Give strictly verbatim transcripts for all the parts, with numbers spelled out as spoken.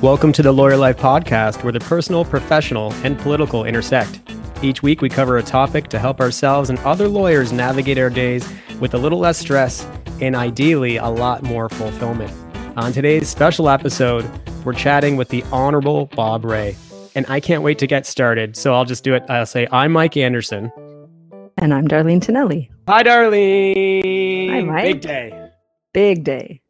Welcome to the Lawyer Life Podcast, where the personal, professional, and political intersect. Each week, we cover a topic to help ourselves and other lawyers navigate our days with a little less stress and ideally a lot more fulfillment. On today's special episode, we're chatting with the Honorable Bob Ray. And I can't wait to get started, so I'll just do it. I'll say, I'm Mike Anderson. And I'm Darlene Tonelli. Hi, Darlene. Hi, Mike. Big day. Big day.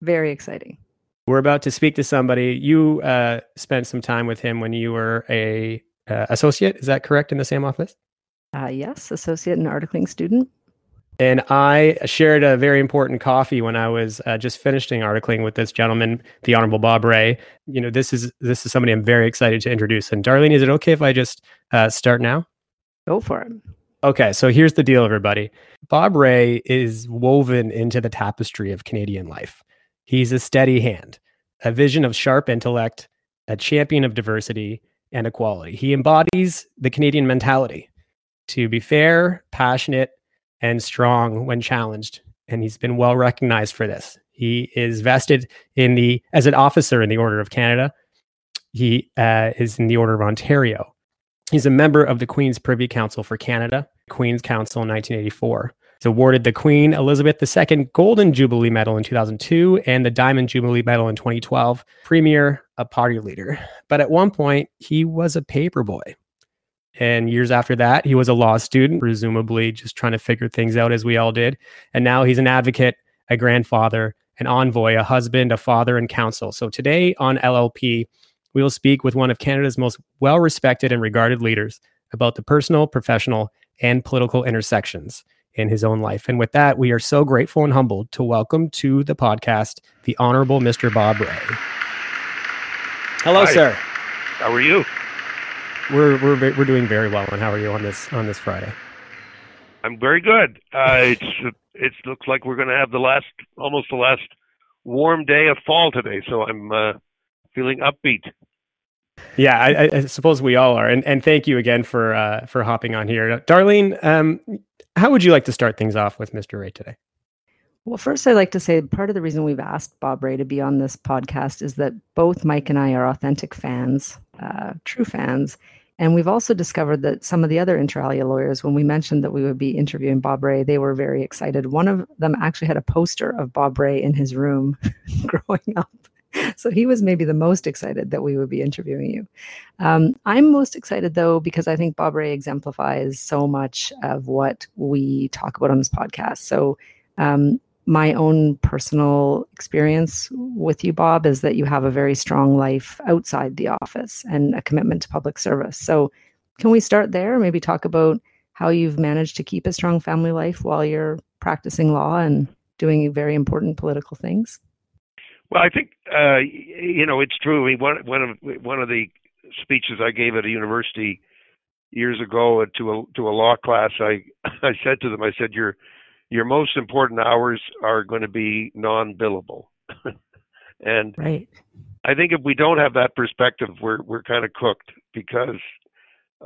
Very exciting. We're about to speak to somebody. You uh, spent some time with him when you were a uh, associate. Is that correct, in the same office? Uh, yes, associate and articling student. And I shared a very important coffee when I was uh, just finishing articling with this gentleman, the Honorable Bob Ray. You know, this is this is somebody I'm very excited to introduce. And Darlene, is it okay if I just uh, start now? Go for it. Okay, so here's the deal, everybody. Bob Ray is woven into the tapestry of Canadian life. He's a steady hand, a vision of sharp intellect, a champion of diversity and equality. He embodies the Canadian mentality to be fair, passionate, and strong when challenged. And he's been well recognized for this. He is vested in the as an officer in the Order of Canada. He uh, is in the Order of Ontario. He's a member of the Queen's Privy Council for Canada, Queen's Council in nineteen eighty-four. He's awarded the Queen Elizabeth the Second Golden Jubilee Medal in two thousand two and the Diamond Jubilee Medal in twenty twelve. Premier, a party leader. But at one point, he was a paperboy. And years after that, he was a law student, presumably just trying to figure things out as we all did. And now he's an advocate, a grandfather, an envoy, a husband, a father, and counsel. So today on L L P, we will speak with one of Canada's most well-respected and regarded leaders about the personal, professional, and political intersections in his own life. And with that, we are so grateful and humbled to welcome to the podcast, the Honorable Mister Bob Ray. Hello, Hi. Sir. How are you? We're, we're, we're doing very well. And how are you on this, on this Friday? I'm very good. Uh, it's, it looks like we're going to have the last, almost the last warm day of fall today. So I'm uh, feeling upbeat. Yeah, I, I suppose we all are. And, and thank you again for uh, for hopping on here. Darlene, um, how would you like to start things off with Mister Ray today? Well, first, I'd like to say part of the reason we've asked Bob Ray to be on this podcast is that both Mike and I are authentic fans, uh, true fans. And we've also discovered that some of the other Interalia lawyers, when we mentioned that we would be interviewing Bob Ray, they were very excited. One of them actually had a poster of Bob Ray in his room growing up. So he was maybe the most excited that we would be interviewing you. Um, I'm most excited, though, because I think Bob Ray exemplifies so much of what we talk about on this podcast. So um, my own personal experience with you, Bob, is that you have a very strong life outside the office and a commitment to public service. So can we start there? Maybe talk about how you've managed to keep a strong family life while you're practicing law and doing very important political things? Well, I think, uh, you know, it's true. I mean, one, one of one of the speeches I gave at a university years ago to a, to a law class, I, I said to them, I said, your your most important hours are going to be non-billable. And right. I think if we don't have that perspective, we're we're kind of cooked, because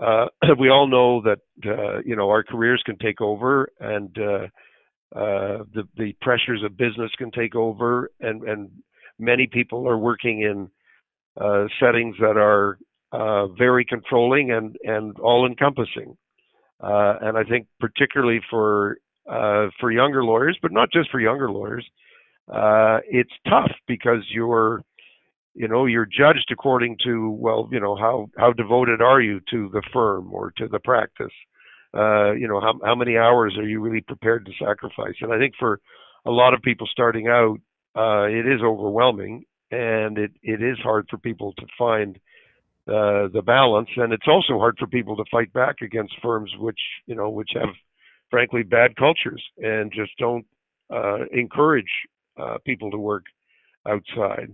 uh, we all know that, uh, you know, our careers can take over, and uh, uh, the, the pressures of business can take over, and, and many people are working in uh, settings that are uh, very controlling and, and all-encompassing. Uh, and I think particularly for uh, for younger lawyers, but not just for younger lawyers, uh, it's tough, because you're, you know, you're judged according to, well, you know, how, how devoted are you to the firm or to the practice? Uh, you know, how, how many hours are you really prepared to sacrifice? And I think for a lot of people starting out, Uh, it is overwhelming, and it, it is hard for people to find uh, the balance, and it's also hard for people to fight back against firms which, you know, which have, frankly, bad cultures and just don't uh, encourage uh, people to work outside.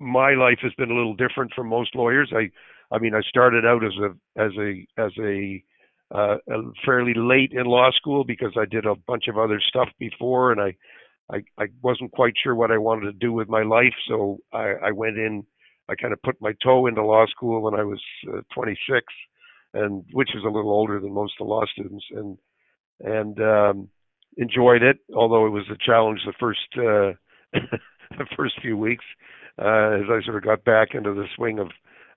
My life has been a little different from most lawyers. I, I mean, I started out as a as a as a, uh, a fairly late in law school, because I did a bunch of other stuff before, and I. I, I wasn't quite sure what I wanted to do with my life, so I, I went in, I kind of put my toe into law school when I was uh, twenty-six, and which is a little older than most of the law students, and and um, enjoyed it, although it was a challenge the first uh, the first few weeks uh, as I sort of got back into the swing of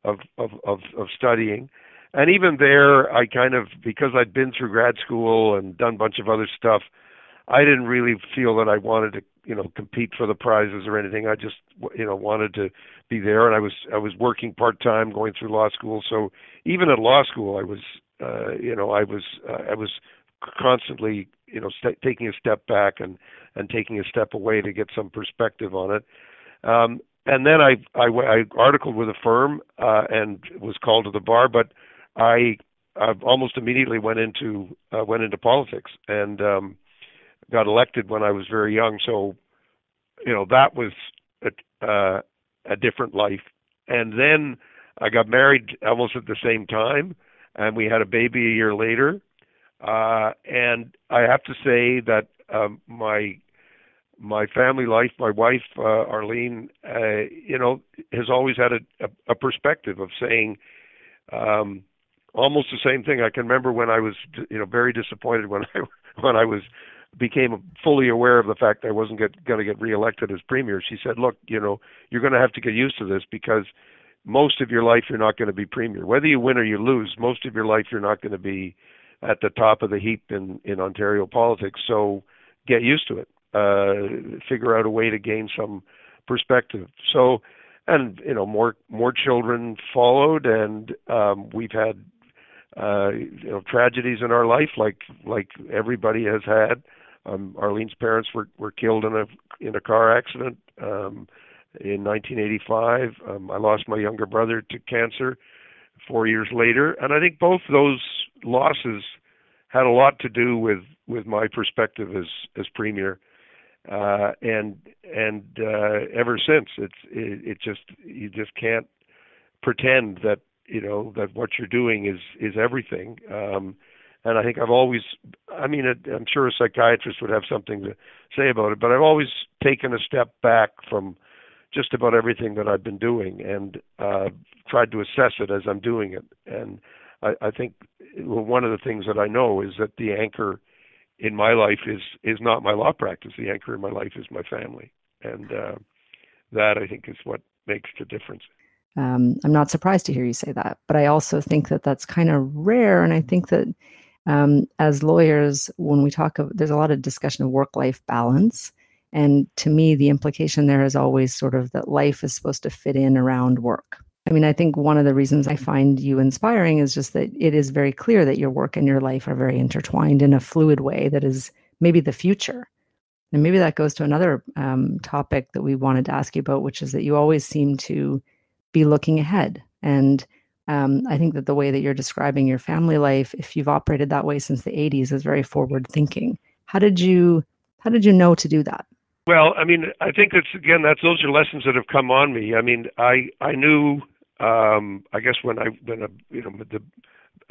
of, of of of studying. And even there, I kind of, because I'd been through grad school and done a bunch of other stuff, I didn't really feel that I wanted to, you know, compete for the prizes or anything. I just, you know, wanted to be there. And I was, I was working part-time going through law school. So even at law school, I was, uh, you know, I was, uh, I was constantly, you know, st- taking a step back and, and taking a step away to get some perspective on it. Um, and then I, I, I articled with a firm, uh, and was called to the bar, but I, I almost immediately went into, uh, went into politics and, um, got elected when I was very young. So, you know, that was a, uh, a different life. And then I got married almost at the same time, and we had a baby a year later. Uh, and I have to say that um, my my family life, my wife, uh, Arlene, uh, you know, has always had a, a, a perspective of saying um, almost the same thing. I can remember when I was, you know, very disappointed when I when I was became fully aware of the fact that I wasn't going to get reelected as premier. She said, look, you know, you're going to have to get used to this because most of your life you're not going to be premier. Whether you win or you lose, most of your life you're not going to be at the top of the heap in, in Ontario politics. So get used to it. Uh, figure out a way to gain some perspective. So, and, you know, more more children followed, and um, we've had uh, you know, tragedies in our life like like everybody has had. Um, Arlene's parents were, were killed in a in a car accident um, in nineteen eighty-five. Um, I lost my younger brother to cancer four years later, and I think both those losses had a lot to do with, with my perspective as as premier. Uh, and and uh, ever since, it's it, it just you just can't pretend that you know that what you're doing is is everything. Um, And I think I've always, I mean, I'm sure a psychiatrist would have something to say about it, but I've always taken a step back from just about everything that I've been doing and uh, tried to assess it as I'm doing it. And I, I think one of the things that I know is that the anchor in my life is, is not my law practice. The anchor in my life is my family. And uh, that, I think, is what makes the difference. Um, I'm not surprised to hear you say that, but I also think that that's kind of rare. And I think that Um, as lawyers, when we talk, of, there's a lot of discussion of work-life balance. And to me, the implication there is always sort of that life is supposed to fit in around work. I mean, I think one of the reasons I find you inspiring is just that it is very clear that your work and your life are very intertwined in a fluid way that is maybe the future. And maybe that goes to another um, topic that we wanted to ask you about, which is that you always seem to be looking ahead. And Um, I think that the way that you're describing your family life, if you've operated that way since the eighties, is very forward thinking. How did you, how did you know to do that? Well, I mean, I think that's, again, that's, those are lessons that have come on me. I mean, I, I knew, um, I guess when I, when, I, you know, the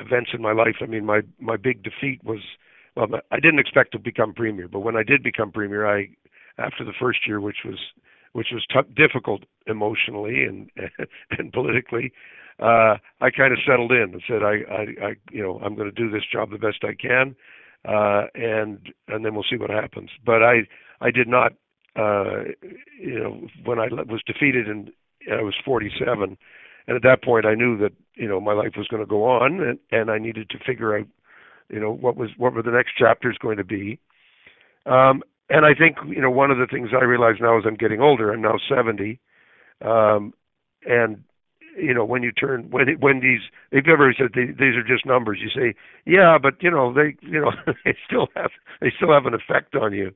events in my life, I mean, my, my big defeat was, well, I didn't expect to become premier, but when I did become premier, I, after the first year, which was, which was tough, difficult emotionally and, and politically, Uh, I kind of settled in and said, I, I, I you know, I'm going to do this job the best I can, uh, and and then we'll see what happens. But I, I did not, uh, you know, when I was defeated and I was forty-seven, and at that point I knew that you know my life was going to go on, and, and I needed to figure out, you know, what was what were the next chapters going to be. Um, and I think you know one of the things I realize now as I'm getting older, I'm now seventy, um, and you know, when you turn, when when these, they've ever said they, these are just numbers. You say, yeah, but you know, they, you know, they still have, they still have an effect on you.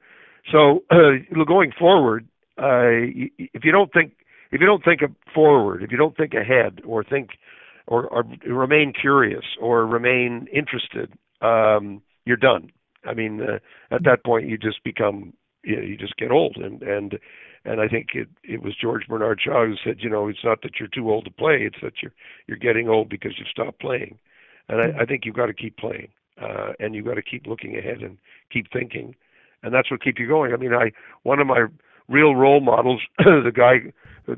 So uh, going forward, uh, if you don't think, if you don't think forward, if you don't think ahead, or think, or, or remain curious, or remain interested, um, you're done. I mean, uh, at that point, you just become, you know, you just get old, and and. And I think it, it was George Bernard Shaw who said, you know, it's not that you're too old to play, it's that you're you're getting old because you've stopped playing. And I, I think you've got to keep playing, uh, and you've got to keep looking ahead and keep thinking, and that's what keeps you going. I mean, I one of my real role models, the guy,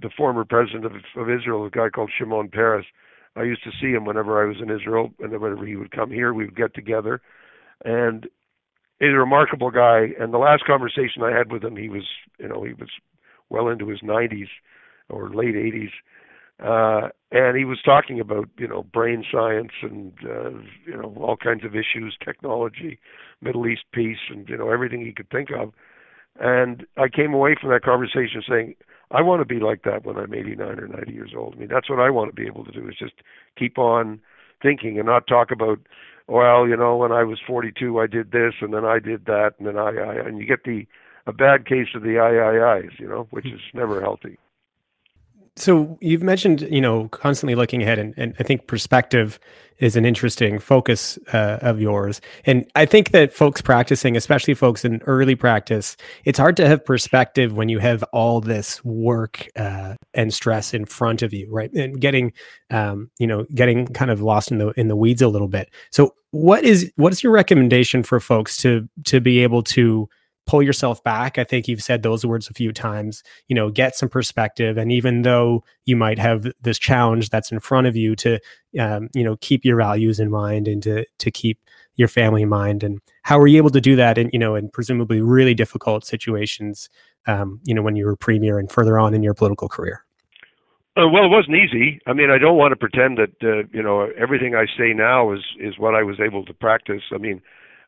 the former president of, of Israel, a guy called Shimon Peres, I used to see him whenever I was in Israel, and whenever he would come here, we would get together. And he's a remarkable guy. And the last conversation I had with him, he was, you know, he was well into his nineties or late eighties, uh, and he was talking about, you know, brain science and uh, you know, all kinds of issues, technology, Middle East peace, and you know, everything he could think of. And I came away from that conversation saying, I want to be like that when I'm eighty-nine or ninety years old. I mean, that's what I want to be able to do, is just keep on thinking and not talk about, well, you know, when I was forty-two, I did this, and then I did that, and then I, I, and you get the a bad case of the I, I, I's, you know, which is never healthy. So you've mentioned, you know, constantly looking ahead, and, and I think perspective is an interesting focus uh, of yours. And I think that folks practicing, especially folks in early practice, it's hard to have perspective when you have all this work uh, and stress in front of you, right? And getting, um, you know, getting kind of lost in the in the weeds a little bit. So what is what's your recommendation for folks to to be able to pull yourself back? I think you've said those words a few times, you know, get some perspective. And even though you might have this challenge that's in front of you, to, um, you know, keep your values in mind and to, to keep your family in mind. And how were you able to do that in, you know, in presumably really difficult situations, um, you know, when you were premier and further on in your political career? Uh, well, it wasn't easy. I mean, I don't want to pretend that, uh, you know, everything I say now is, is what I was able to practice. I mean,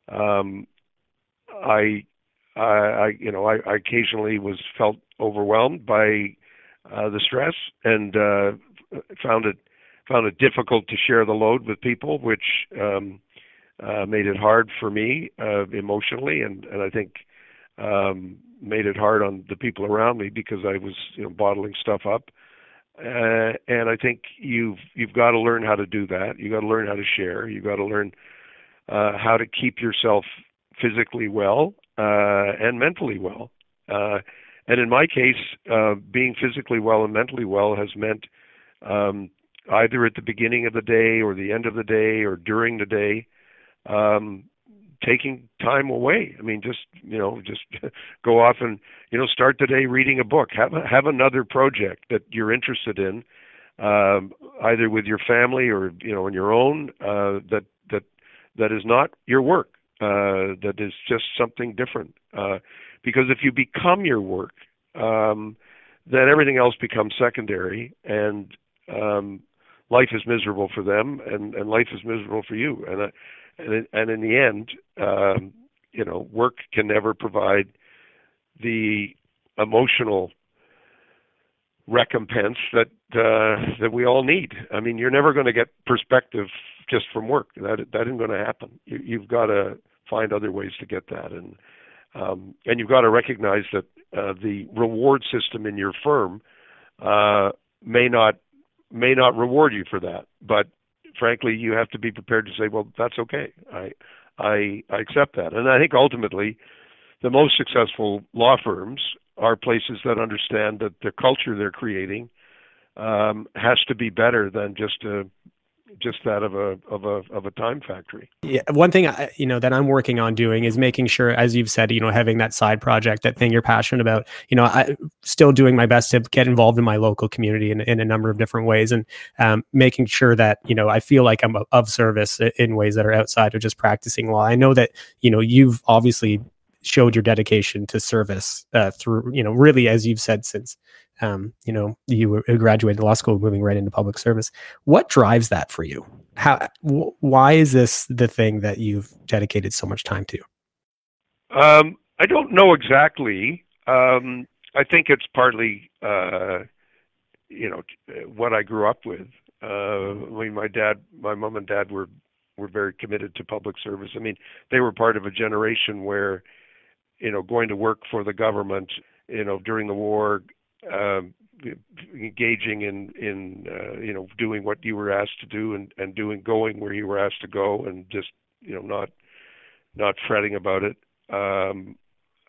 um, I, Uh, I, you know, I, I occasionally was felt overwhelmed by uh, the stress, and uh, found it found it difficult to share the load with people, which um, uh, made it hard for me uh, emotionally, and and I think um, made it hard on the people around me, because I was, you know, bottling stuff up. Uh, and I think you've you've got to learn how to do that. You got to learn how to share. You got to learn uh, how to keep yourself physically well. Uh, and mentally well. Uh, and in my case, uh, being physically well and mentally well has meant um, either at the beginning of the day or the end of the day or during the day, um, taking time away. I mean, just, you know, just go off and, you know, start the day reading a book. Have, have another project that you're interested in, um, either with your family or, you know, on your own, uh, that, that, that is not your work. Uh, that is just something different. Uh, because if you become your work, um, then everything else becomes secondary, and um, life is miserable for them, and, and life is miserable for you. And uh, and, and in the end, um, you know, work can never provide the emotional recompense that uh, that we all need. I mean, you're never going to get perspective just from work. That that isn't going to happen. You, you've got to find other ways to get that, and um, and you've got to recognize that uh, the reward system in your firm uh, may not may not reward you for that. But frankly, you have to be prepared to say, well, that's okay. I I, I accept that. And I think ultimately, the most successful law firms are places that understand that the culture they're creating um, has to be better than just a just that of a of a of a time factory. Yeah, one thing I, you know that I'm working on doing is making sure, as you've said, you know, having that side project, that thing you're passionate about. You know, I still doing my best to get involved in my local community in, in a number of different ways, and um, making sure that, you know, I feel like I'm of service in ways that are outside of just practicing law. I know that, you know, you've obviously showed your dedication to service uh, through, you know, really, as you've said, since um, you know, you graduated law school, moving right into public service. What drives that for you? How? Wh- why is this the thing that you've dedicated so much time to? Um, I don't know exactly. Um, I think it's partly, uh, you know, what I grew up with. Uh, I mean, my dad, my mom, and dad were were very committed to public service. I mean, they were part of a generation where, you know, going to work for the government, you know, during the war, uh, engaging in, in uh, you know, doing what you were asked to do, and, and doing, going where you were asked to go, and just, you know, not not fretting about it, um,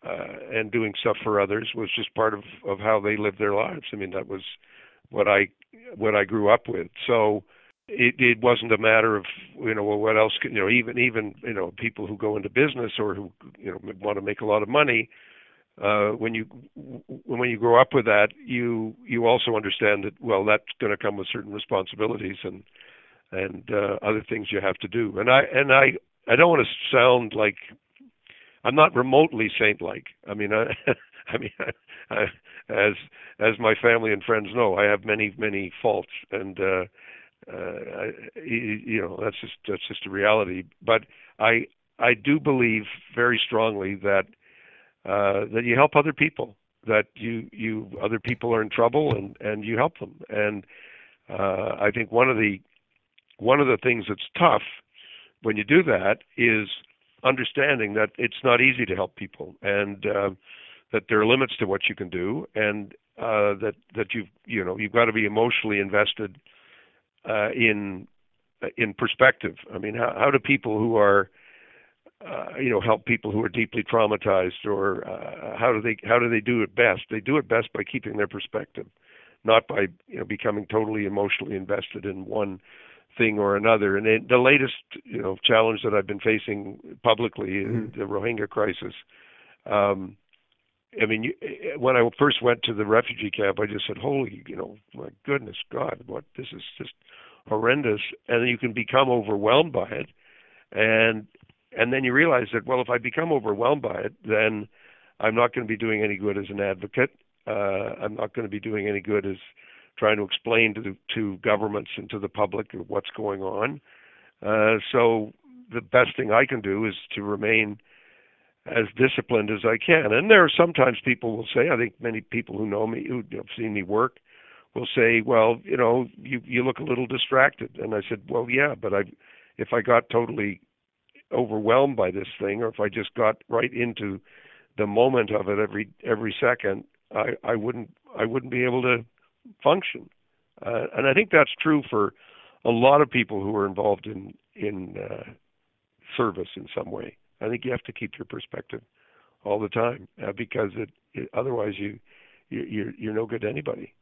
uh, and doing stuff for others was just part of, of how they lived their lives. I mean, that was what I what I grew up with. So It, it wasn't a matter of, you know, well, what else can, you know, even, even, you know, people who go into business or who, you know, want to make a lot of money, uh, when you, when you grow up with that, you, you also understand that, well, that's going to come with certain responsibilities, and and uh, other things you have to do. And I and I, I don't want to sound like I'm not remotely saint-like. I mean, I, I mean, I, I, as as my family and friends know, I have many many faults, and uh, uh, I, you know that's just that's just a reality. But I I do believe very strongly that uh, that you help other people, that you you other people are in trouble, and, and you help them. And uh, I think one of the one of the things that's tough when you do that is understanding that it's not easy to help people, and uh, that there are limits to what you can do, and uh, that that you've you know you've got to be emotionally invested uh, in in perspective. I mean, how, how do people who are uh, you know help people who are deeply traumatized, or uh, how do they how do they do it best? They do it best by keeping their perspective, not by you know becoming totally emotionally invested in one thing or another. And it, the latest, you know, challenge that I've been facing publicly, mm-hmm. the Rohingya crisis. Um, I mean, you, when I first went to the refugee camp, I just said, "Holy, you know, my goodness, God, what this is just horrendous." And you can become overwhelmed by it, and and then you realize that, well, if I become overwhelmed by it, then I'm not going to be doing any good as an advocate. Uh, I'm not going to be doing any good as trying to explain to the, to governments and to the public what's going on. Uh, so the best thing I can do is to remain as disciplined as I can. And there are sometimes people will say, I think many people who know me, who have seen me work, will say, well, you know, you, you look a little distracted. And I said, well, yeah, but I, if I got totally overwhelmed by this thing, or if I just got right into the moment of it every every second, I, I wouldn't I wouldn't be able to function. Uh, and I think that's true for a lot of people who are involved in, in uh, service in some way. I think you have to keep your perspective all the time uh, because it, it, otherwise you, you, you're, you're no good to anybody.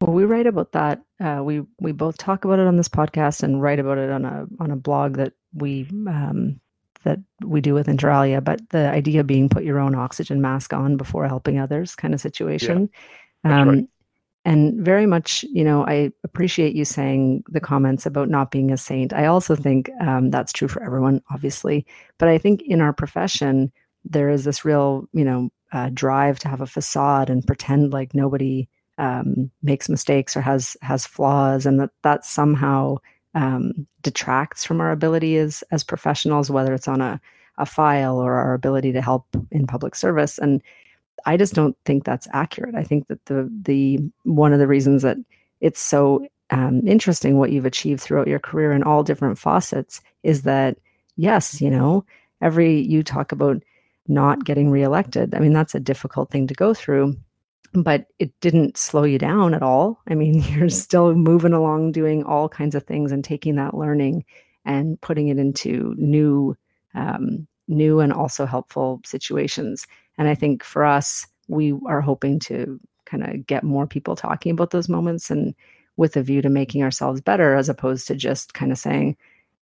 Well, we write about that. Uh, we, we both talk about it on this podcast and write about it on a, on a blog that we, um, that we do with Interalia, but the idea being put your own oxygen mask on before helping others kind of situation. Yeah, um, right. And very much, you know, I appreciate you saying the comments about not being a saint. I also think um, that's true for everyone, obviously. But I think in our profession, there is this real, you know, uh, drive to have a facade and pretend like nobody um, makes mistakes or has has flaws, and that that somehow um, detracts from our ability as as professionals, whether it's on a, a file or our ability to help in public service. And I just don't think that's accurate. I think that the the one of the reasons that it's so um, interesting what you've achieved throughout your career in all different facets is that, yes, you know, every you talk about not getting reelected. I mean, that's a difficult thing to go through, but it didn't slow you down at all. I mean, you're still moving along, doing all kinds of things and taking that learning and putting it into new um, new and also helpful situations. And I think for us, we are hoping to kind of get more people talking about those moments and with a view to making ourselves better, as opposed to just kind of saying,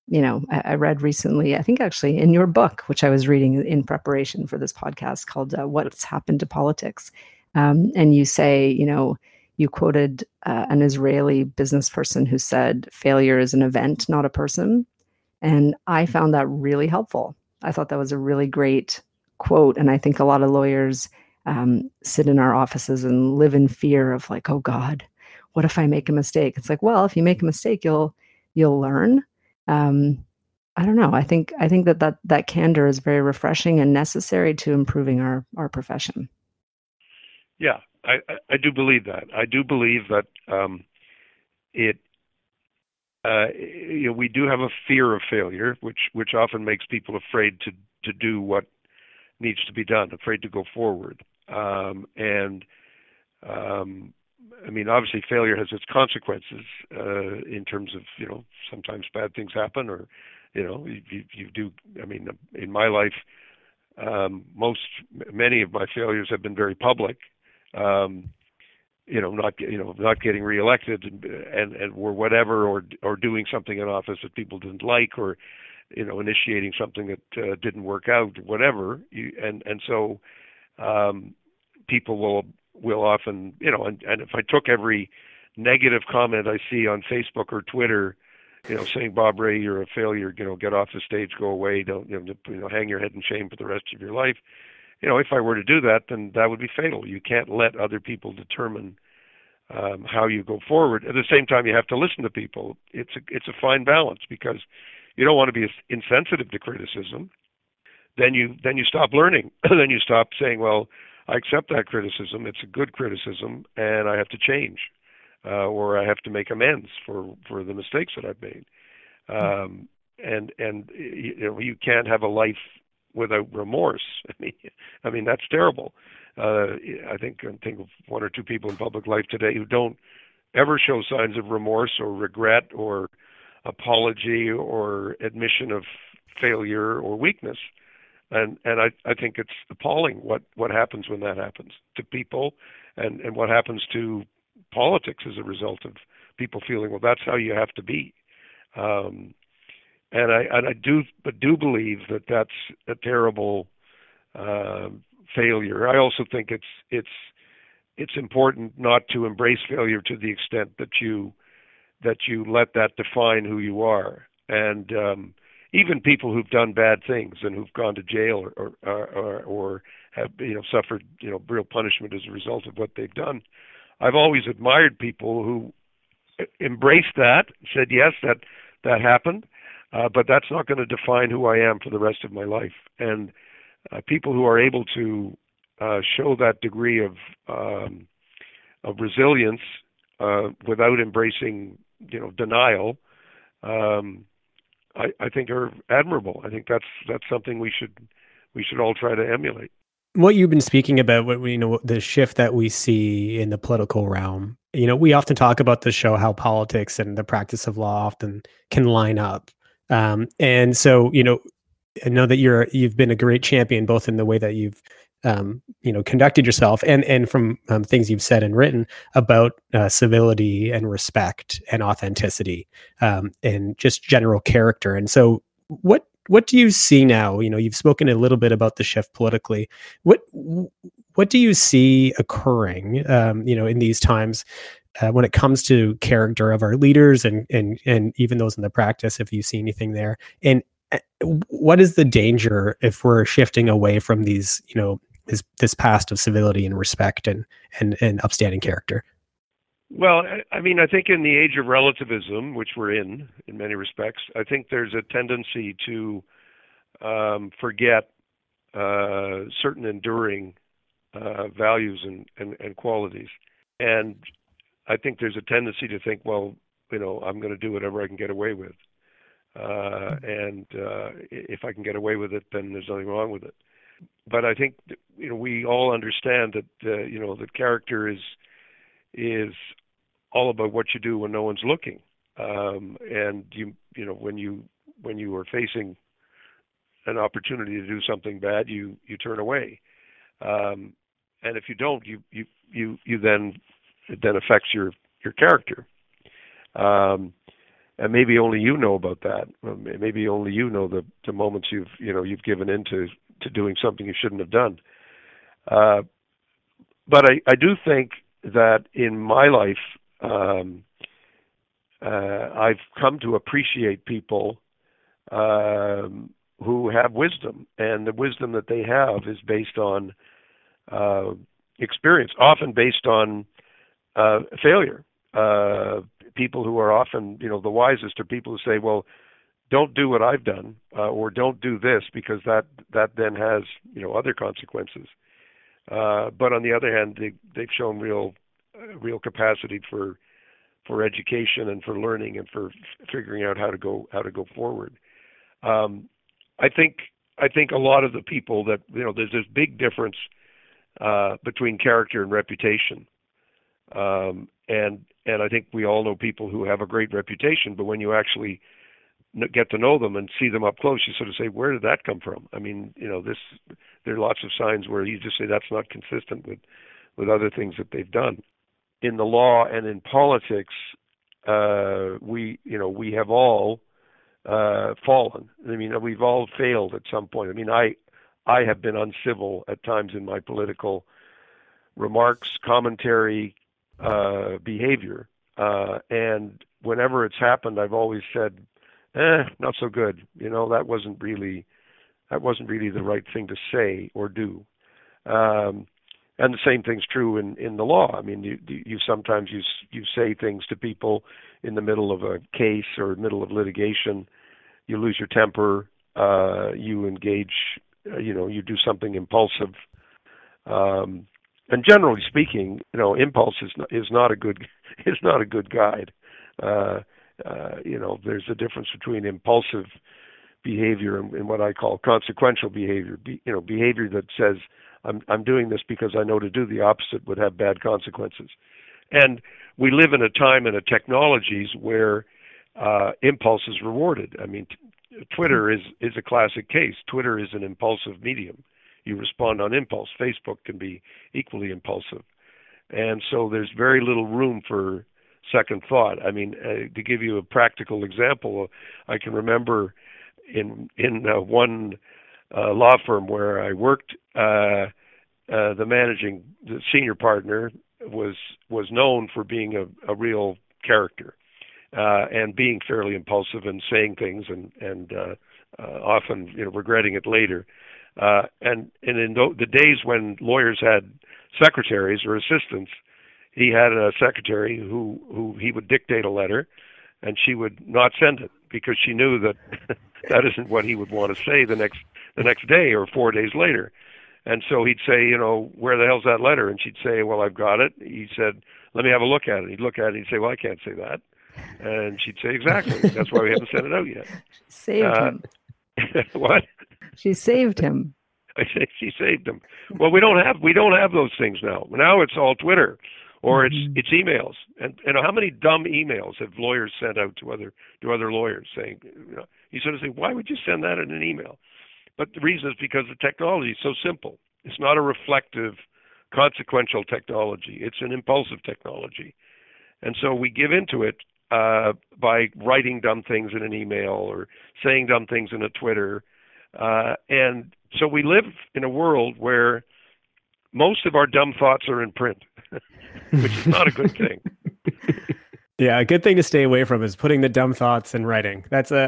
you know, I, I read recently, I think actually in your book, which I was reading in preparation for this podcast called uh, What's Happened to Politics. Um, and you say, you know, you quoted uh, an Israeli business person who said, failure is an event, not a person. And I found that really helpful. I thought that was a really great quote. And I think a lot of lawyers um, sit in our offices and live in fear of like, oh God, what if I make a mistake? It's like, well, if you make a mistake, you'll, you'll learn. Um, I don't know. I think, I think that, that, that candor is very refreshing and necessary to improving our, our profession. Yeah, I, I do believe that. I do believe that um, it, uh, you know, we do have a fear of failure, which, which often makes people afraid to, to do what needs to be done, afraid to go forward. Um, and, um, I mean, obviously failure has its consequences uh, in terms of, you know, sometimes bad things happen or, you know, you, you do, I mean, in my life, um, most, many of my failures have been very public, um, you know, not, you know, not getting reelected and, and, and or whatever, or, or doing something in office that people didn't like, or, you know, initiating something that uh, didn't work out, whatever. You, and, and so um, people will will often, you know, and, and if I took every negative comment I see on Facebook or Twitter you know, saying, Bob Ray, you're a failure, you know, get off the stage, go away, don't, you know, you know, hang your head in shame for the rest of your life. You know, if I were to do that, then that would be fatal. You can't let other people determine um, how you go forward. At the same time, you have to listen to people. It's a, it's a fine balance, because you don't want to be insensitive to criticism. Then you then you stop learning. Then you stop saying, well, I accept that criticism. It's a good criticism, and I have to change, uh, or I have to make amends for, for the mistakes that I've made. Um, and and you know, you can't have a life without remorse. I mean, I mean that's terrible. Uh, I think I think of one or two people in public life today who don't ever show signs of remorse or regret or apology or admission of failure or weakness. And and I, I think it's appalling what, what happens when that happens to people, and, and what happens to politics as a result of people feeling, well, that's how you have to be. Um, and I and I do but do believe that that's a terrible uh, failure. I also think it's it's it's important not to embrace failure to the extent that you that you let that define who you are. And um, even people who've done bad things and who've gone to jail or or, or, or have you know suffered you know real punishment as a result of what they've done, I've always admired people who embraced that, said yes, that that happened, uh, but that's not going to define who I am for the rest of my life. And uh, people who are able to uh, show that degree of um, of resilience uh, without embracing you know denial, Um, I, I think are admirable. I think that's that's something we should we should all try to emulate. What you've been speaking about, what you know, the shift that we see in the political realm. You know, we often talk about the show how politics and the practice of law often can line up. Um, and so, you know, I know that you're you've been a great champion both in the way that you've um, you know conducted yourself and and from um, things you've said and written about uh, civility and respect and authenticity um, and just general character. And so, what what do you see now? You know, you've spoken a little bit about the shift politically. What what do you see occurring? Um, you know, in these times uh, when it comes to character of our leaders and and and even those in the practice. If you see anything there, and what is the danger if we're shifting away from these, you know, this, this past of civility and respect and, and, and upstanding character? Well, I mean, I think in the age of relativism, which we're in, in many respects, I think there's a tendency to um, forget uh, certain enduring uh, values and, and, and qualities. And I think there's a tendency to think, well, you know, I'm going to do whatever I can get away with. Uh, and uh, if I can get away with it, then there's nothing wrong with it. But I think you know we all understand that uh, you know that character is is all about what you do when no one's looking, um, and you you know when you when you are facing an opportunity to do something bad, you you turn away, um, and if you don't, you you you you then it then affects your your character. Um, And maybe only you know about that. Maybe only you know the, the moments you've you know you've given in to, to doing something you shouldn't have done. Uh, but I, I do think that in my life, um, uh, I've come to appreciate people um, who have wisdom, and the wisdom that they have is based on uh, experience, often based on uh, failure. Uh, people who are often, you know, the wisest are people who say, well, don't do what I've done, uh, or don't do this, because that, that then has, you know, other consequences. Uh, but on the other hand, they, they've shown real, uh, real capacity for, for education and for learning and for f- figuring out how to go, how to go forward. Um, I think, I think a lot of the people that, you know, there's this big difference, uh, between character and reputation. Um, and, And I think we all know people who have a great reputation, but when you actually get to know them and see them up close, you sort of say, where did that come from? I mean, you know, this, there are lots of signs where you just say that's not consistent with, with other things that they've done. In the law and in politics, uh, we, you know, we have all uh, fallen. I mean, we've all failed at some point. I mean, I, I have been uncivil at times in my political remarks, commentary, Uh, behavior, uh, and whenever it's happened, I've always said, eh, not so good. You know, that wasn't really, that wasn't really the right thing to say or do. Um, and the same thing's true in, in the law. I mean, you, you sometimes you you say things to people in the middle of a case or middle of litigation. You lose your temper. Uh, you engage. You know, you do something impulsive. Um, and generally speaking, you know, impulse is not, is not a good is not a good guide. Uh, uh, you know, there's a difference between impulsive behavior and, and what I call consequential behavior. Be, you know, behavior that says, I'm, I'm doing this because I know to do the opposite would have bad consequences. And we live in a time and a technologies where uh, impulse is rewarded. I mean, t- Twitter is, is a classic case. Twitter is an impulsive medium. You respond on impulse. Facebook can be equally impulsive. And so there's very little room for second thought. I mean, uh, to give you a practical example, I can remember in, in uh, one Uh, law firm where I worked, uh, uh, the managing, the senior partner was was known for being a, a real character uh, and being fairly impulsive and saying things and and uh, uh, often you know regretting it later. Uh, and and in the days when lawyers had secretaries or assistants, he had a secretary who, who he would dictate a letter, and she would not send it because she knew that that isn't what he would want to say the next the next day or four days later. And so he'd say, you know, where the hell's that letter? And she'd say, well, I've got it. He said, let me have a look at it. He'd look at it and he'd say, well, I can't say that. And she'd say, exactly. That's why we haven't sent it out yet. She saved uh, him. What? She saved him. I say she saved him. Well, we don't have we don't have those things now. Now it's all Twitter. Or it's it's emails, and and how many dumb emails have lawyers sent out to other to other lawyers saying, you know, you sort of say, why would you send that in an email? But the reason is because the technology is so simple. It's not a reflective, consequential technology. It's an impulsive technology, and so we give into it uh, by writing dumb things in an email or saying dumb things in a Twitter, uh, and so we live in a world where most of our dumb thoughts are in print. Which is not a good thing. Yeah, a good thing to stay away from is putting the dumb thoughts in writing. That's a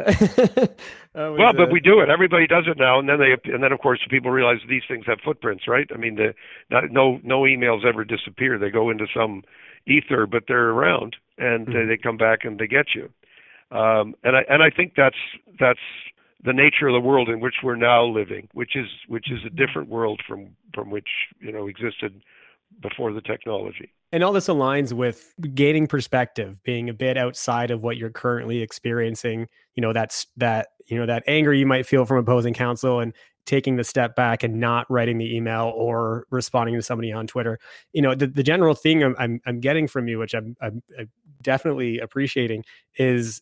well, a... but we do it. Everybody does it now, and then they, and then of course people realize these things have footprints, right? I mean, the not, no no emails ever disappear. They go into some ether, but they're around, and mm-hmm. they, they come back and they get you. Um, and I and I think that's that's the nature of the world in which we're now living, which is which is a different world from from which you know existed before the technology. And all this aligns with gaining perspective, being a bit outside of what you're currently experiencing, you know, that's that, you know, that anger you might feel from opposing counsel, and taking the step back and not writing the email or responding to somebody on Twitter. You know, the, the general thing I'm, I'm I'm getting from you, which I'm, I'm I'm definitely appreciating, is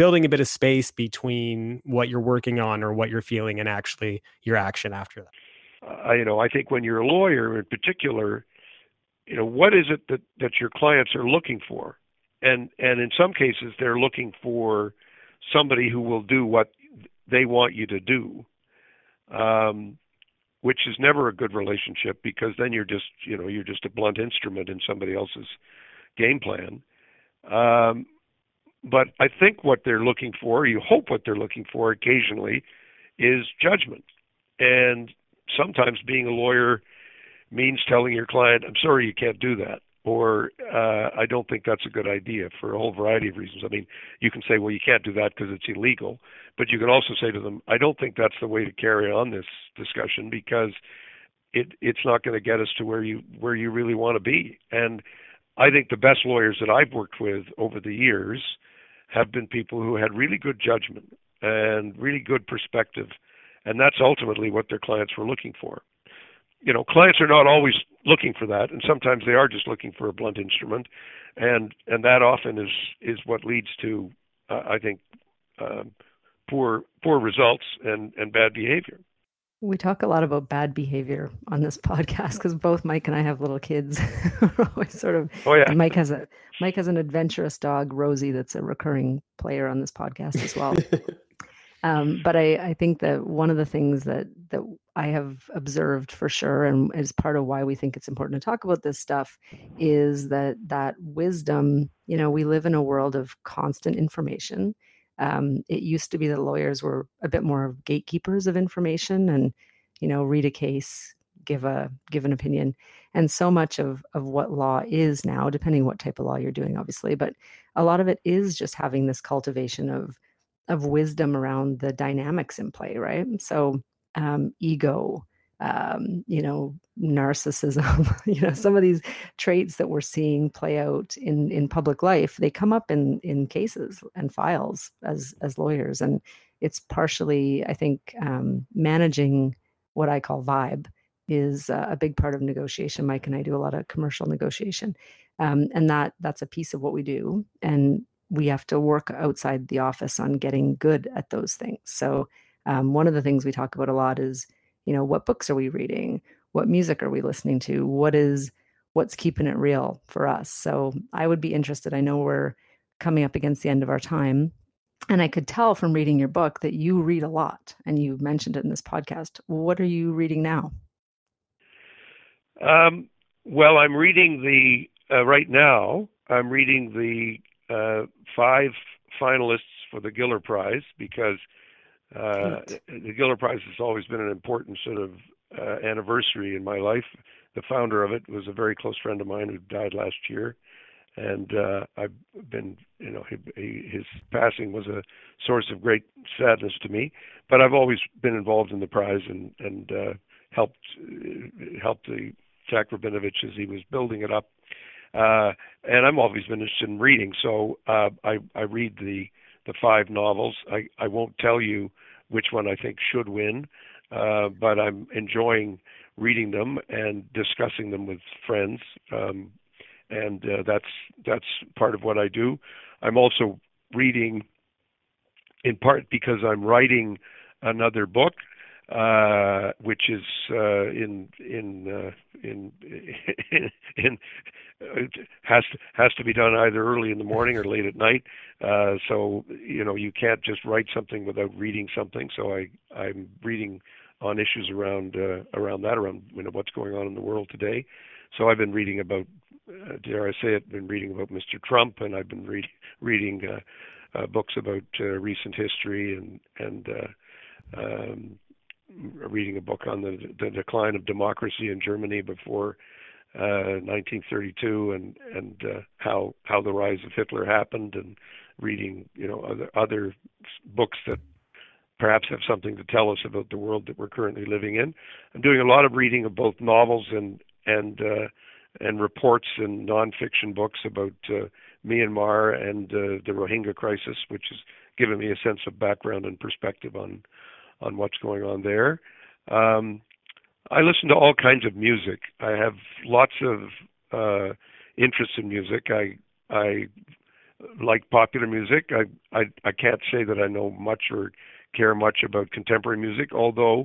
building a bit of space between what you're working on or what you're feeling and actually your action after that. Uh, you know, I think when you're a lawyer in particular, you know, what is it that, that your clients are looking for? And and in some cases, they're looking for somebody who will do what they want you to do, um, which is never a good relationship, because then you're just, you know, you're just a blunt instrument in somebody else's game plan. Um, but I think what they're looking for, you hope what they're looking for occasionally, is judgment. And sometimes being a lawyer means telling your client, I'm sorry, you can't do that, or uh, I don't think that's a good idea, for a whole variety of reasons. I mean, you can say, well, you can't do that because it's illegal, but you can also say to them, I don't think that's the way to carry on this discussion, because it, it's not going to get us to where you where you really want to be. And I think the best lawyers that I've worked with over the years have been people who had really good judgment and really good perspective. And that's ultimately what their clients were looking for. You know, clients are not always looking for that, and sometimes they are just looking for a blunt instrument, and and that often is is what leads to, uh, I think, um, poor poor results and, and bad behavior. We talk a lot about bad behavior on this podcast because both Mike and I have little kids. We're always sort of. Oh yeah. Mike has a Mike has an adventurous dog, Rosie, that's a recurring player on this podcast as well. Um, but I, I think that one of the things that that I have observed for sure, and is part of why we think it's important to talk about this stuff, is that that wisdom, you know, we live in a world of constant information. Um, it used to be that lawyers were a bit more of gatekeepers of information and, you know, read a case, give a give an opinion. And so much of, of what law is now, depending what type of law you're doing, obviously, but a lot of it is just having this cultivation of of wisdom around the dynamics in play, right? So um, ego, um, you know, narcissism, you know, some of these traits that we're seeing play out in, in public life, they come up in, in cases and files as, as lawyers. And it's partially, I think, um, managing what I call vibe is uh, a big part of negotiation. Mike and I do a lot of commercial negotiation. Um, and that that's a piece of what we do. And we have to work outside the office on getting good at those things. So um, one of the things we talk about a lot is, you know, what books are we reading? What music are we listening to? What is, what's keeping it real for us? So I would be interested. I know we're coming up against the end of our time, and I could tell from reading your book that you read a lot, and you mentioned it in this podcast. What are you reading now? Um, well, I'm reading the, uh, right now, I'm reading the, Uh, five finalists for the Giller Prize, because uh, the Giller Prize has always been an important sort of uh, anniversary in my life. The founder of it was a very close friend of mine who died last year, and uh, I've been, you know, he, he, his passing was a source of great sadness to me. But I've always been involved in the prize and and uh, helped helped the Jack Rabinovich as he was building it up. Uh, and I've always been interested in reading, so uh, I, I read the, the five novels. I, I won't tell you which one I think should win, uh, but I'm enjoying reading them and discussing them with friends, um, and uh, that's that's part of what I do. I'm also reading, in part because I'm writing another book, uh, which is uh, in in, uh, in in in it has to, has to be done either early in the morning or late at night. Uh, so you know you can't just write something without reading something. So I I'm reading on issues around uh, around that around you know what's going on in the world today. So I've been reading about uh, dare I say it, been reading about Mister Trump, and I've been read, reading uh, uh, books about uh, recent history and and. Uh, um, reading a book on the, the decline of democracy in Germany before uh, nineteen thirty-two, and and uh, how how the rise of Hitler happened, and reading you know other other books that perhaps have something to tell us about the world that we're currently living in. I'm doing a lot of reading of both novels and and uh, and reports and nonfiction books about uh, Myanmar and uh, the Rohingya crisis, which has given me a sense of background and perspective on. on what's going on there. Um, I listen to all kinds of music. I have lots of uh, interest in music. I I like popular music. I, I I can't say that I know much or care much about contemporary music, although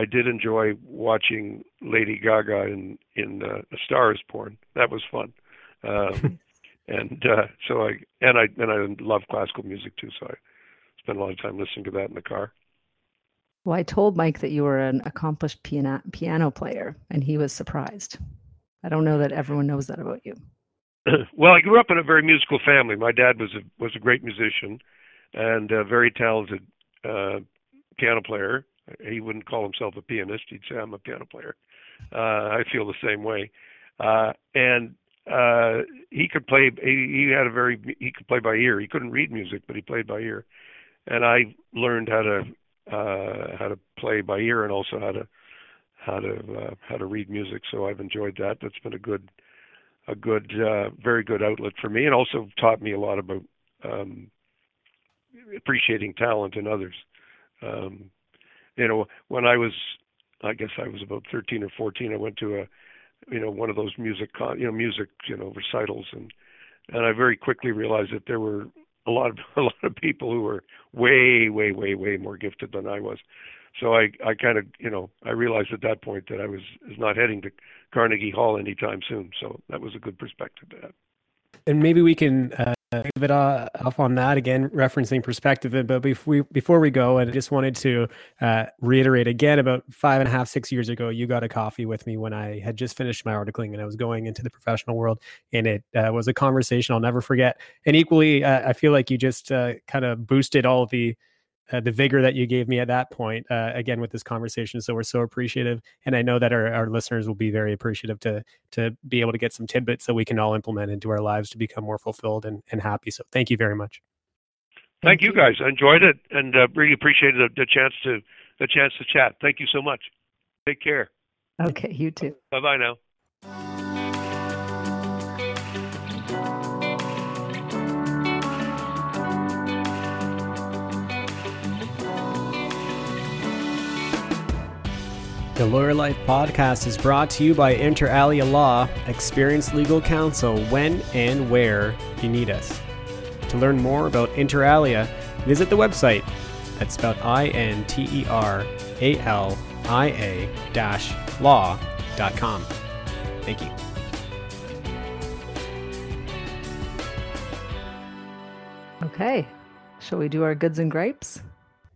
I did enjoy watching Lady Gaga in, in uh, A Star Is Born. That was fun. Um, and uh, so I and, I, and I love classical music too, so I spend a lot of time listening to that in the car. Well, I told Mike that you were an accomplished piano piano player, and he was surprised. I don't know that everyone knows that about you. Well, I grew up in a very musical family. My dad was a, was a great musician and a very talented uh, piano player. He wouldn't call himself a pianist. He'd say, I'm a piano player. Uh, I feel the same way. Uh, and uh, he could play. He, he had a very, he could play by ear. He couldn't read music, but he played by ear. And I learned how to Uh, how to play by ear, and also how to how to uh, how to read music. So I've enjoyed that. That's been a good, a good, uh, very good outlet for me, and also taught me a lot about um, appreciating talent in others. Um, you know, when I was, I guess I was about thirteen or fourteen, I went to a, you know, one of those music, con- you know, music, you know, recitals, and and I very quickly realized that there were. A lot of a lot of people who were way, way, way, way more gifted than I was. So I, I kind of, you know, I realized at that point that I was not heading to Carnegie Hall anytime soon. So that was a good perspective to have. And maybe we can uh, leave it off on that again, referencing perspective. But before we, before we go, and I just wanted to uh, reiterate again, about five and a half, six years ago, you got a coffee with me when I had just finished my articling and I was going into the professional world. And it uh, was a conversation I'll never forget. And equally, uh, I feel like you just uh, kind of boosted all of the Uh, the vigor that you gave me at that point, uh, again, with this conversation. So we're so appreciative. And I know that our, our listeners will be very appreciative to to be able to get some tidbits that we can all implement into our lives to become more fulfilled and, and happy. So thank you very much. Thank, thank you, guys. I enjoyed it and uh, really appreciated the, the chance to the chance to chat. Thank you so much. Take care. Okay, you too. Bye-bye now. The Lawyer Life Podcast is brought to you by Interalia Law, experienced legal counsel when and where you need us. To learn more about Interalia, visit the website. That's spelled I N T E R A L I A dash law dot com. Thank you. Okay, shall we do our goods and gripes?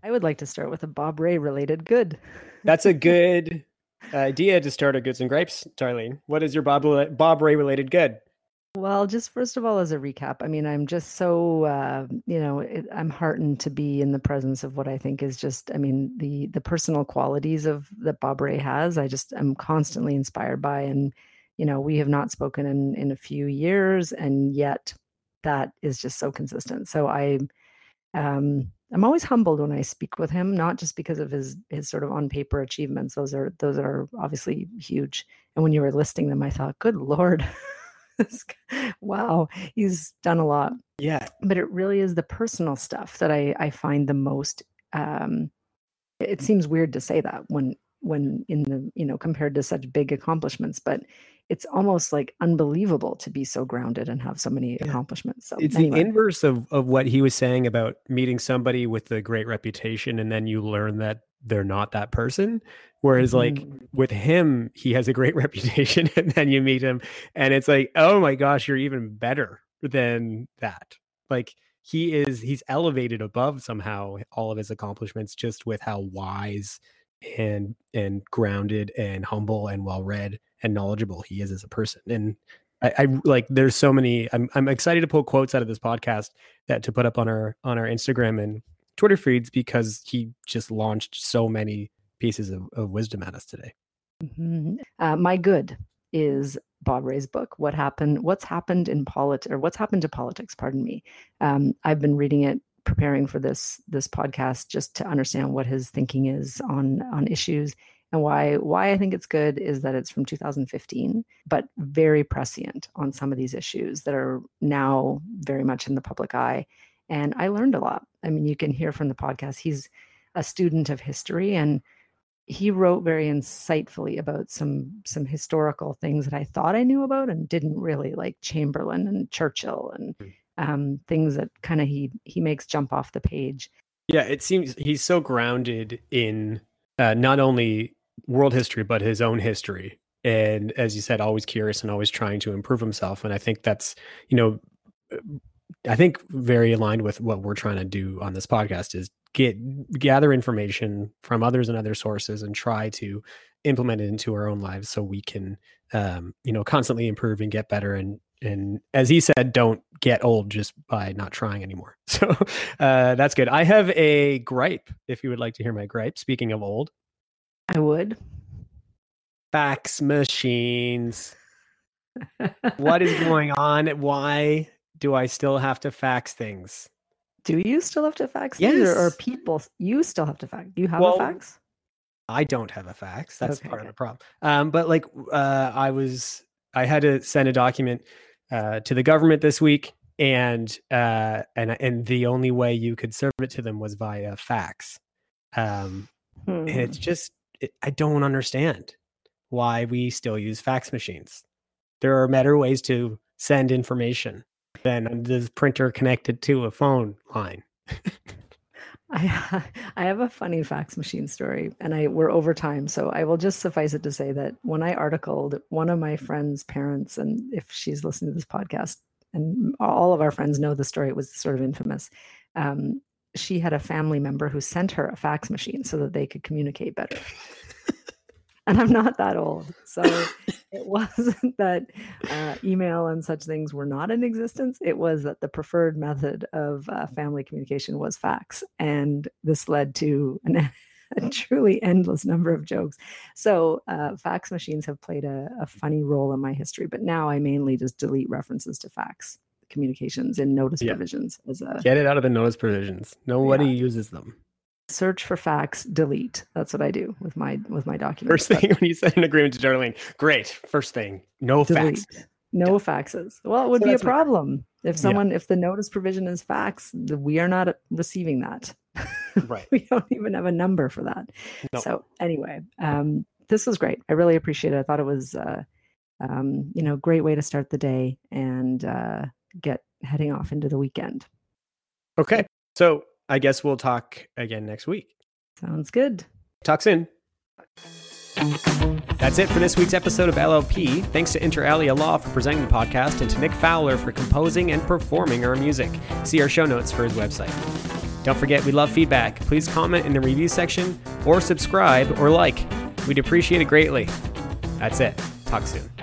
I would like to start with a Bob Ray related good. That's a good idea to start a goods and gripes, Darlene. What is your Bob, Bob Ray related good? Well, just first of all, as a recap, I mean, I'm just so, uh, you know, it, I'm heartened to be in the presence of what I think is just, I mean, the the personal qualities of that Bob Ray has. I just am constantly inspired by, and, you know, we have not spoken in, in a few years, and yet that is just so consistent. So I, um, I'm always humbled when I speak with him, not just because of his his sort of on paper achievements. Those are those are obviously huge. And when you were listing them, I thought, good Lord, wow, he's done a lot. Yeah. But it really is the personal stuff that I, I find the most. Um, it seems weird to say that when when in the, you know, compared to such big accomplishments, but it's almost like unbelievable to be so grounded and have so many yeah. accomplishments. So it's anyway. The inverse of, of what he was saying about meeting somebody with a great reputation and then you learn that they're not that person. Whereas mm-hmm. like with him, he has a great reputation and then you meet him and it's like, oh my gosh, you're even better than that. Like he is, he's elevated above somehow all of his accomplishments just with how wise and and grounded and humble and well-read and knowledgeable he is as a person. And I, I like, there's so many, I'm I'm excited to pull quotes out of this podcast that to put up on our, on our Instagram and Twitter feeds, because he just launched so many pieces of, of wisdom at us today. Mm-hmm. Uh, my good is Bob Ray's book, What Happened, What's Happened in Politics, or What's Happened to Politics, pardon me. Um, I've been reading it, preparing for this, this podcast, just to understand what his thinking is on, on issues. And why why I think it's good is that it's from two thousand fifteen, but very prescient on some of these issues that are now very much in the public eye. And I learned a lot. I mean, you can hear from the podcast, he's a student of history, and he wrote very insightfully about some some historical things that I thought I knew about and didn't really, like Chamberlain and Churchill and um, things that kind of he he makes jump off the page. Yeah, it seems he's so grounded in uh, not only world history, but his own history. And as you said, always curious and always trying to improve himself. And I think that's, you know, I think very aligned with what we're trying to do on this podcast is get, gather information from others and other sources and try to implement it into our own lives so we can, um, you know, constantly improve and get better. And, and as he said, don't get old just by not trying anymore. So uh, that's good. I have a gripe, if you would like to hear my gripe, speaking of old. I would. Fax machines. What is going on? Why do I still have to fax things? Do you still have to fax yes. things? Or, or people, you still have to fax? Do you have well, a fax? I don't have a fax. That's okay, part okay. of the problem. Um, but like uh, I was, I had to send a document uh, to the government this week, and uh, and and the only way you could serve it to them was via fax. Um, hmm. And it's just, I don't understand why we still use fax machines. There are better ways to send information than this printer connected to a phone line. I I have a funny fax machine story, and I we're over time, so I will just suffice it to say that when I articled, one of my friend's parents, and if she's listening to this podcast, and all of our friends know the story, it was sort of infamous. Um, she had a family member who sent her a fax machine so that they could communicate better. And I'm not that old. So it wasn't that uh, email and such things were not in existence. It was that the preferred method of uh, family communication was fax. And this led to an, a truly endless number of jokes. So uh, fax machines have played a, a funny role in my history. But now I mainly just delete references to fax communications in notice yeah. provisions. As a, Get it out of the notice provisions. Nobody yeah. uses them. Search for facts, delete. That's what I do with my with my documents. First thing but, when you send an agreement to Darlene, great. First thing, no delete. Facts. No yeah. faxes. Well, it would so be a problem what, if someone, yeah. if the notice provision is fax, we are not receiving that. Right. We don't even have a number for that. Nope. So anyway, um, this was great. I really appreciate it. I thought it was, uh, um, you know, great way to start the day and uh, get heading off into the weekend. Okay. So I guess we'll talk again next week. Sounds good. Talk soon. That's it for this week's episode of L L P. Thanks to Interalia Law for presenting the podcast and to Nick Fowler for composing and performing our music. See our show notes for his website. Don't forget, we love feedback. Please comment in the review section or subscribe or like. We'd appreciate it greatly. That's it. Talk soon.